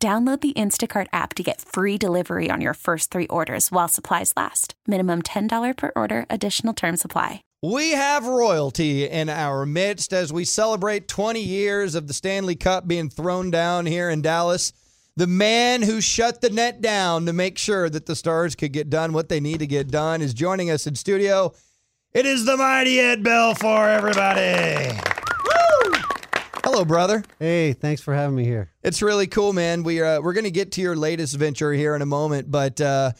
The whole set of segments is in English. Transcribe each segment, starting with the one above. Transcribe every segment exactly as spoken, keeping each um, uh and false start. Download the Instacart app to get free delivery on your first three orders while supplies last. Minimum ten dollars per order. Additional terms apply. We have royalty in our midst as we celebrate twenty years of the Stanley Cup being thrown down here in Dallas. The man who shut the net down to make sure that the Stars could get done what they need to get done is joining us in studio. It is the mighty Ed Belfour, everybody. Hello, brother. Hey, thanks for having me here. It's really cool, man. We, uh, we're going to get to your latest venture here in a moment, but uh,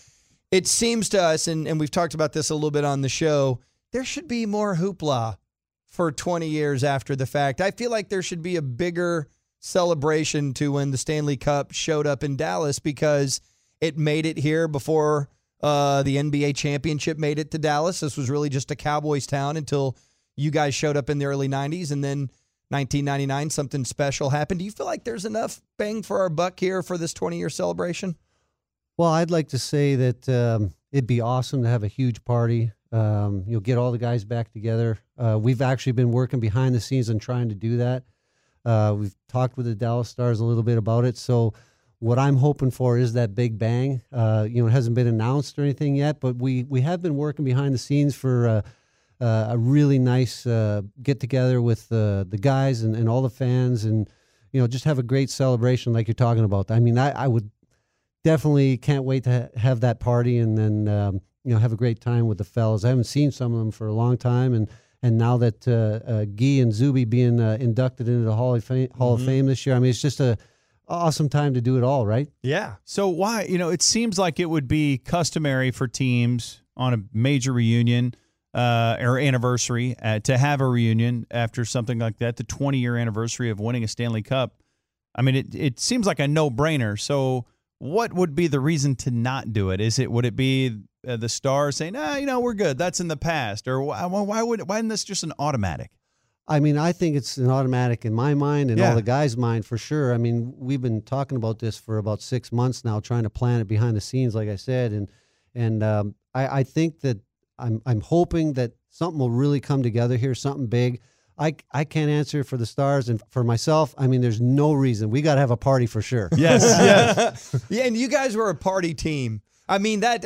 it seems to us, and, and we've talked about this a little bit on the show, there should be more hoopla for twenty years after the fact. I feel like there should be a bigger celebration to when the Stanley Cup showed up in Dallas because it made it here before uh, the N B A championship made it to Dallas. This was really just a Cowboys town until you guys showed up in the early nineties, and then nineteen ninety-nine, something special happened. Do you feel like there's enough bang for our buck here for this twenty-year celebration? Well, I'd like to say that um, it'd be awesome to have a huge party. Um, you'll get all the guys back together. Uh, we've actually been working behind the scenes and trying to do that. Uh, we've talked with the Dallas Stars a little bit about it. So what I'm hoping for is that big bang. Uh, you know, it hasn't been announced or anything yet, but we, we have been working behind the scenes for uh, Uh, a really nice uh, get-together with uh, the guys and, and all the fans and, you know, just have a great celebration like you're talking about. I mean, I, I would definitely can't wait to ha- have that party and then, um, you know, have a great time with the fellas. I haven't seen some of them for a long time. And, and now that uh, uh, Guy and Zuby being uh, inducted into the Hall of Fame, Hall mm-hmm. of Fame this year, I mean, it's just a awesome time to do it all, right? Yeah. So why, you know, it seems like it would be customary for teams on a major reunion Uh, or anniversary uh, to have a reunion after something like that, the twenty-year anniversary of winning a Stanley Cup. I mean, it, it seems like a no-brainer. So what would be the reason to not do it? Is it would it be uh, the Stars saying, ah, you know, we're good, that's in the past? Or why, why would why isn't this just an automatic? I mean, I think it's an automatic in my mind and yeah. all the guys' mind for sure. I mean, we've been talking about this for about six months now, trying to plan it behind the scenes, like I said. And, and um, I, I think that I'm I'm hoping that something will really come together here, something big. I, I can't answer for the Stars and for myself. I mean, there's no reason. We got to have a party for sure. Yes, yes. Yeah, and you guys were a party team. I mean, that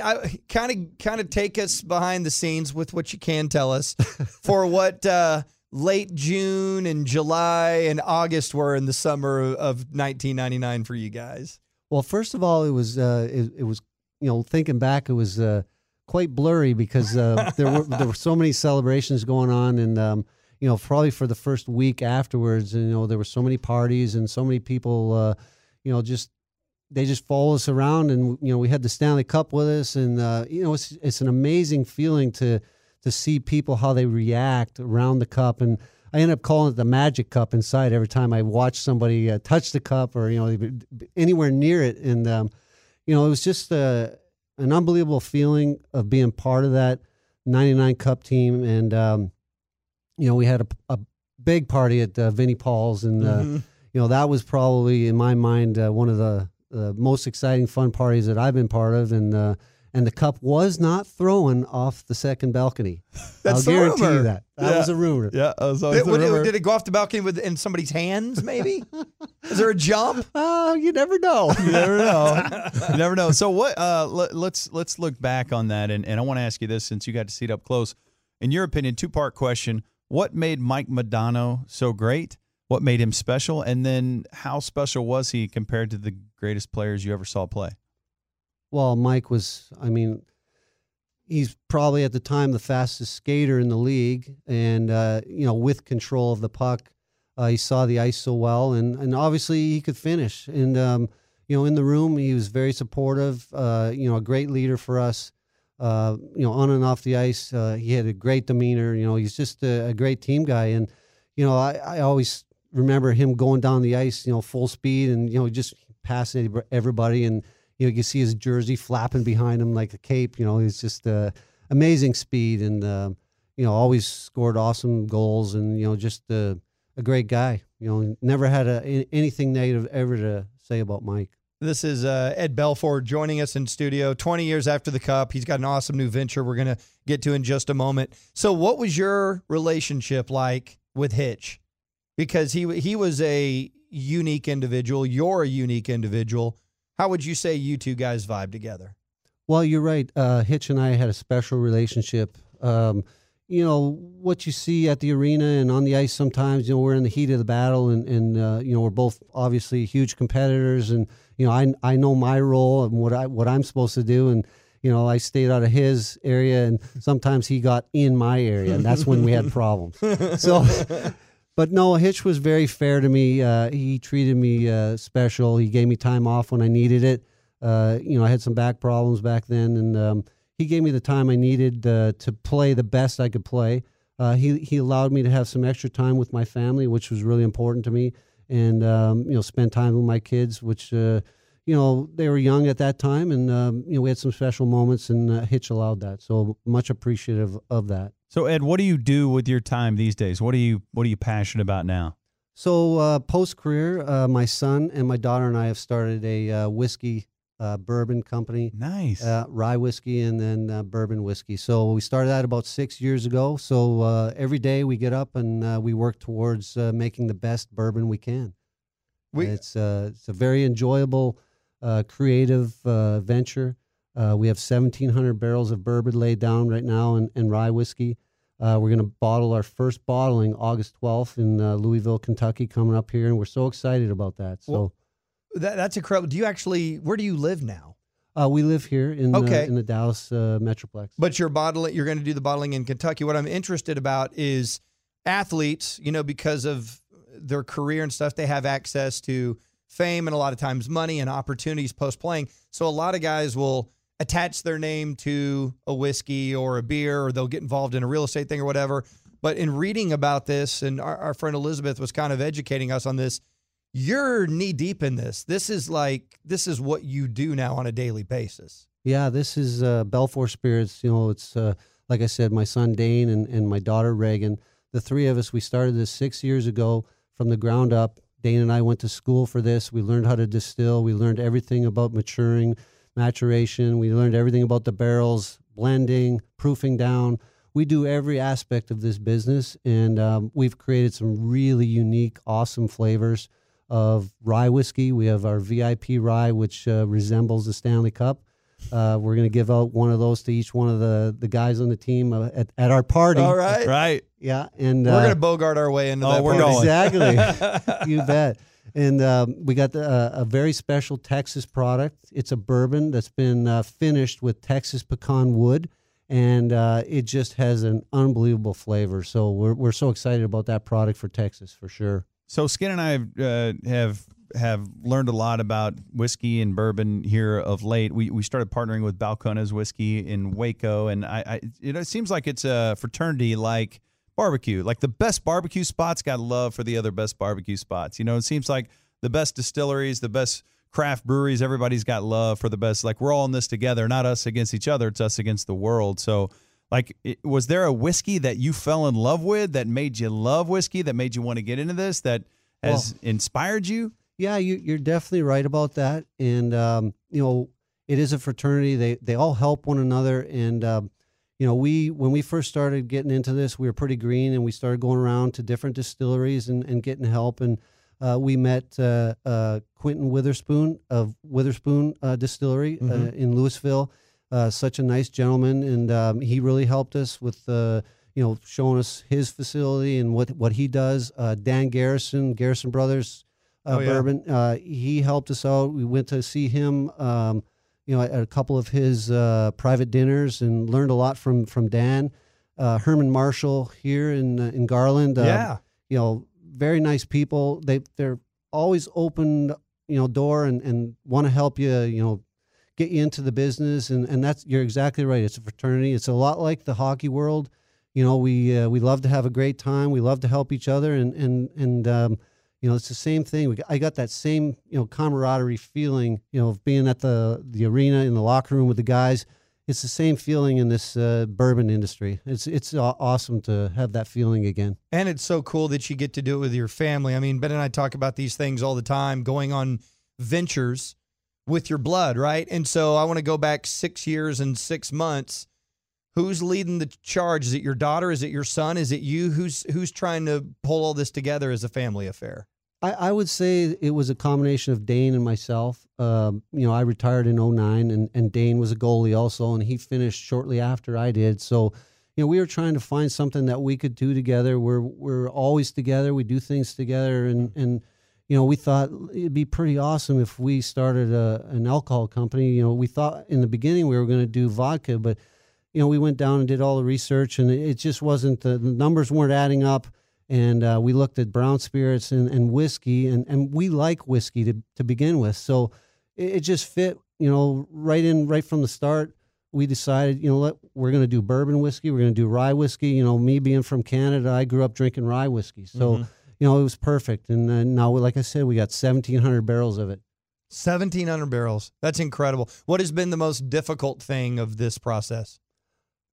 kind of kind of take us behind the scenes with what you can tell us for what uh, late June and July and August were in the summer of nineteen ninety-nine for you guys. Well, first of all, it was uh, it, it was, you know, thinking back, it was uh, quite blurry because uh, there were there were so many celebrations going on, and um, you know, probably for the first week afterwards, you know, there were so many parties and so many people, uh, you know, just they just follow us around, and you know, we had the Stanley Cup with us, and uh, you know, it's it's an amazing feeling to to see people how they react around the cup, and I end up calling it the magic cup inside every time I watch somebody uh, touch the cup or you know anywhere near it, and um, you know, it was just uh, an unbelievable feeling of being part of that ninety-nine Cup team. And, um, you know, we had a, a big party at uh, Vinnie Paul's, and, uh, mm-hmm. you know, that was probably, in my mind, uh, one of the uh, most exciting, fun parties that I've been part of. And, uh, and the cup was not thrown off the second balcony. That's I'll guarantee rumor. you that. That yeah. was a rumor. Yeah, that was always did, a rumor. It, did it go off the balcony with in somebody's hands, maybe? Is there a jump? Oh, uh, you never know. You never know. you never know. So what? Uh, let, let's let's look back on that, and, and I want to ask you this since you got to see it up close. In your opinion, two-part question, what made Mike Madano so great? What made him special? And then how special was he compared to the greatest players you ever saw play? Well, Mike was, I mean, he's probably at the time the fastest skater in the league and, uh, you know, with control of the puck, uh, he saw the ice so well and, and obviously he could finish. And, um, you know, in the room, he was very supportive, uh, you know, a great leader for us, uh, you know, on and off the ice. Uh, he had a great demeanor, you know, he's just a, a great team guy. And, you know, I, I always remember him going down the ice, you know, full speed and, you know, just passing everybody, and you know, you see his jersey flapping behind him like a cape. You know, he's just uh, amazing speed, and uh, you know, always scored awesome goals, and you know, just uh, a great guy. You know, never had a, anything negative ever to say about Mike. This is uh, Ed Belfour joining us in studio twenty years after the Cup. He's got an awesome new venture we're going to get to in just a moment. So what was your relationship like with Hitch? Because he he was a unique individual. You're a unique individual. How would you say you two guys vibe together? Well, you're right. Uh, Hitch and I had a special relationship. Um, you know, what you see at the arena and on the ice sometimes, you know, we're in the heat of the battle, and, and uh, you know, we're both obviously huge competitors, and you know, I I know my role and what I what I'm supposed to do, and you know, I stayed out of his area, and sometimes he got in my area, and that's when we had problems. So, but no, Hitch was very fair to me. Uh, he treated me uh, special. He gave me time off when I needed it. Uh, you know, I had some back problems back then, and um, he gave me the time I needed uh, to play the best I could play. Uh, he he allowed me to have some extra time with my family, which was really important to me. And, um, you know, spend time with my kids, which, uh, you know, they were young at that time. And, um, you know, we had some special moments, and uh, Hitch allowed that. So much appreciative of that. So, Ed, what do you do with your time these days? What are you what are you passionate about now? So uh, post-career, uh, my son and my daughter and I have started a uh, whiskey uh, bourbon company. Nice. Uh, rye whiskey and then uh, bourbon whiskey. So we started that about six years ago. So uh, every day we get up and uh, we work towards uh, making the best bourbon we can. We, it's, uh, it's a very enjoyable, uh, creative uh, venture. Uh, we have seventeen hundred barrels of bourbon laid down right now, and, and rye whiskey. Uh, we're going to bottle our first bottling August twelfth in uh, Louisville, Kentucky, coming up here, and we're so excited about that. So well, that, that's incredible. Do you actually? Where do you live now? Uh, we live here in okay. uh, in the Dallas uh, metroplex. But you're bottling. You're going to do the bottling in Kentucky. What I'm interested about is athletes. You know, because of their career and stuff, they have access to fame and a lot of times money and opportunities post playing. So a lot of guys will attach their name to a whiskey or a beer, or they'll get involved in a real estate thing or whatever. But in reading about this, and our, our friend Elizabeth was kind of educating us on this, you're knee deep in this. This is like, this is what you do now on a daily basis. Yeah, this is uh, Belfour Spirits. You know, it's uh, like I said, my son Dane and, and my daughter Reagan, the three of us, we started this six years ago from the ground up. Dane and I went to school for this. We learned how to distill. We learned everything about maturing, maturation. We learned everything about the barrels, blending, proofing down. We do every aspect of this business, and um, we've created some really unique, awesome flavors of rye whiskey. We have our V I P rye, which uh, resembles the Stanley Cup. Uh, we're going to give out one of those to each one of the, the guys on the team uh, at, at our party. All right. Right. Yeah. And uh, we're going to Bogart our way into oh, that we're party. Going. Exactly. You bet. And um, we got the, uh, a very special Texas product. It's a bourbon that's been uh, finished with Texas pecan wood, and uh, it just has an unbelievable flavor. So we're we're so excited about that product for Texas for sure. So Skin and I uh, have have learned a lot about whiskey and bourbon here of late. We we started partnering with Balcones Whiskey in Waco, and I, I you know, it seems like it's a fraternity like barbecue. Like the best barbecue spots got love for the other best barbecue spots. You know, it seems like the best distilleries, the best craft breweries, everybody's got love for the best. Like we're all in this together, not us against each other, it's us against the world. So like, it, was there a whiskey that you fell in love with that made you love whiskey, that made you want to get into this, that has well, inspired you? Yeah, you, you're definitely right about that. And, um, you know, it is a fraternity. They they all help one another. And, um, you know, we when we first started getting into this, we were pretty green, and we started going around to different distilleries and, and getting help. And uh, we met uh, uh, Quentin Witherspoon of Witherspoon uh, Distillery mm-hmm. uh, in Louisville. Uh, such a nice gentleman. And um, he really helped us with, uh, you know, showing us his facility and what, what he does. Uh, Dan Garrison, Garrison Brothers. Uh, oh, yeah. Bourbon. Uh, he helped us out. We went to see him, um, you know, at a couple of his uh, private dinners, and learned a lot from from Dan. Uh, Herman Marshall here in uh, in Garland. Um, yeah, you know, very nice people. They they're always open, you know, door and and want to help you, you know, get you into the business. And and that's you're exactly right. It's a fraternity. It's a lot like the hockey world. You know, we uh, we love to have a great time. We love to help each other, and and and. Um, You know, it's the same thing. We got, I got that same, you know, camaraderie feeling, you know, of being at the, the arena, in the locker room with the guys. It's the same feeling in this uh, bourbon industry. It's it's awesome to have that feeling again. And it's so cool that you get to do it with your family. I mean, Ben and I talk about these things all the time, going on ventures with your blood, right? And so I want to go back six years and six months. Who's leading the charge? Is it your daughter? Is it your son? Is it you? Who's who's trying to pull all this together as a family affair? I, I would say it was a combination of Dane and myself. Um, you know, I retired in oh nine, and, and Dane was a goalie also, and he finished shortly after I did. So, you know, we were trying to find something that we could do together. We're we're always together. We do things together, and, and you know, we thought it'd be pretty awesome if we started a, an alcohol company. You know, we thought in the beginning we were going to do vodka, but, you know, we went down and did all the research, and it just wasn't, the, the numbers weren't adding up. And uh, we looked at brown spirits and, and whiskey, and, and we like whiskey to, to begin with. So it, it just fit, you know, right in, right from the start. We decided, you know, let, we're going to do bourbon whiskey. We're going to do rye whiskey. You know, me being from Canada, I grew up drinking rye whiskey. So, mm-hmm. you know, it was perfect. And uh, now, like I said, we got seventeen hundred barrels of it. seventeen hundred barrels. That's incredible. What has been the most difficult thing of this process?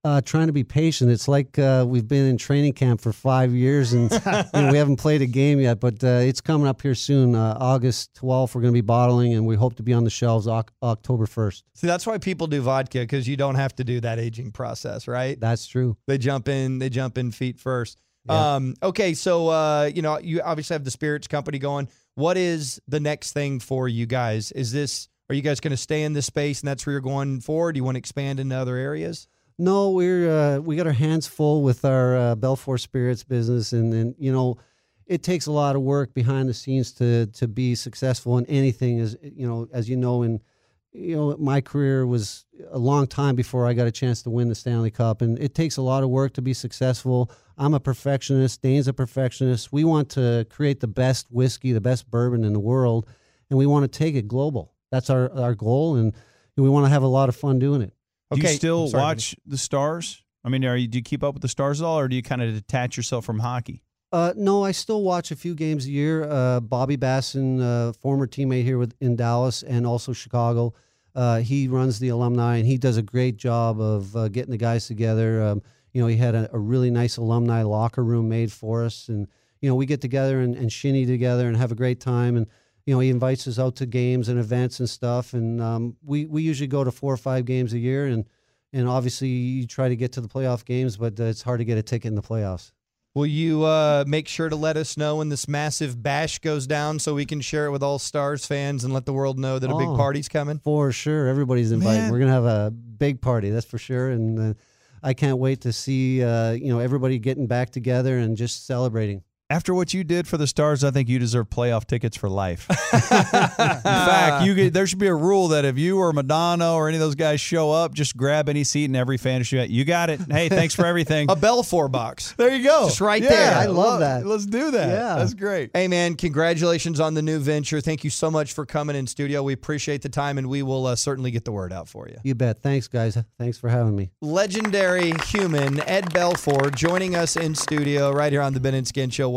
Uh, trying to be patient. It's like uh, we've been in training camp for five years and you know, we haven't played a game yet, but uh, it's coming up here soon. Uh, August twelfth, we're going to be bottling, and we hope to be on the shelves o- October first. See, that's why people do vodka, because you don't have to do that aging process, right? That's true. They jump in, they jump in feet first. Yeah. Um, okay, so uh, you know, you obviously have the spirits company going. What is the next thing for you guys? Is this, are you guys going to stay in this space and that's where you're going forward? Do you want to expand into other areas? No, we're uh, we got our hands full with our uh, Belfour Spirits business, and then you know, it takes a lot of work behind the scenes to to be successful in anything. As you know, as you know, and you know, my career was a long time before I got a chance to win the Stanley Cup, and it takes a lot of work to be successful. I'm a perfectionist. Dane's a perfectionist. We want to create the best whiskey, the best bourbon in the world, and we want to take it global. That's our our goal, and we want to have a lot of fun doing it. Do okay. you still sorry, watch the Stars? I mean, are you, do you keep up with the Stars at all, or do you kind of detach yourself from hockey? Uh, no, I still watch a few games a year. Uh, Bobby Bassin, uh, former teammate here with, in Dallas and also Chicago, uh, he runs the alumni, and he does a great job of uh, getting the guys together. Um, you know, he had a, a really nice alumni locker room made for us, and, you know, we get together and, and shinny together and have a great time, and you know, he invites us out to games and events and stuff, and um, we we usually go to four or five games a year, and and obviously you try to get to the playoff games, but uh, it's hard to get a ticket in the playoffs. Will you uh, make sure to let us know when this massive bash goes down so we can share it with all Stars fans and let the world know that oh, a big party's coming? For sure, everybody's invited. Man. We're gonna have a big party, that's for sure, and uh, I can't wait to see uh, you know, everybody getting back together and just celebrating. After what you did for the Stars, I think you deserve playoff tickets for life. In fact, you could, there should be a rule that if you or Madano or any of those guys show up, just grab any seat and every fan should be, you got it. Hey, thanks for everything. A Belfour box. There you go. Just right yeah, there. I love that. Let's do that. Yeah. That's great. Hey, man, congratulations on the new venture. Thank you so much for coming in studio. We appreciate the time, and we will uh, certainly get the word out for you. You bet. Thanks, guys. Thanks for having me. Legendary human Ed Belfour joining us in studio right here on the Ben and Skin Show.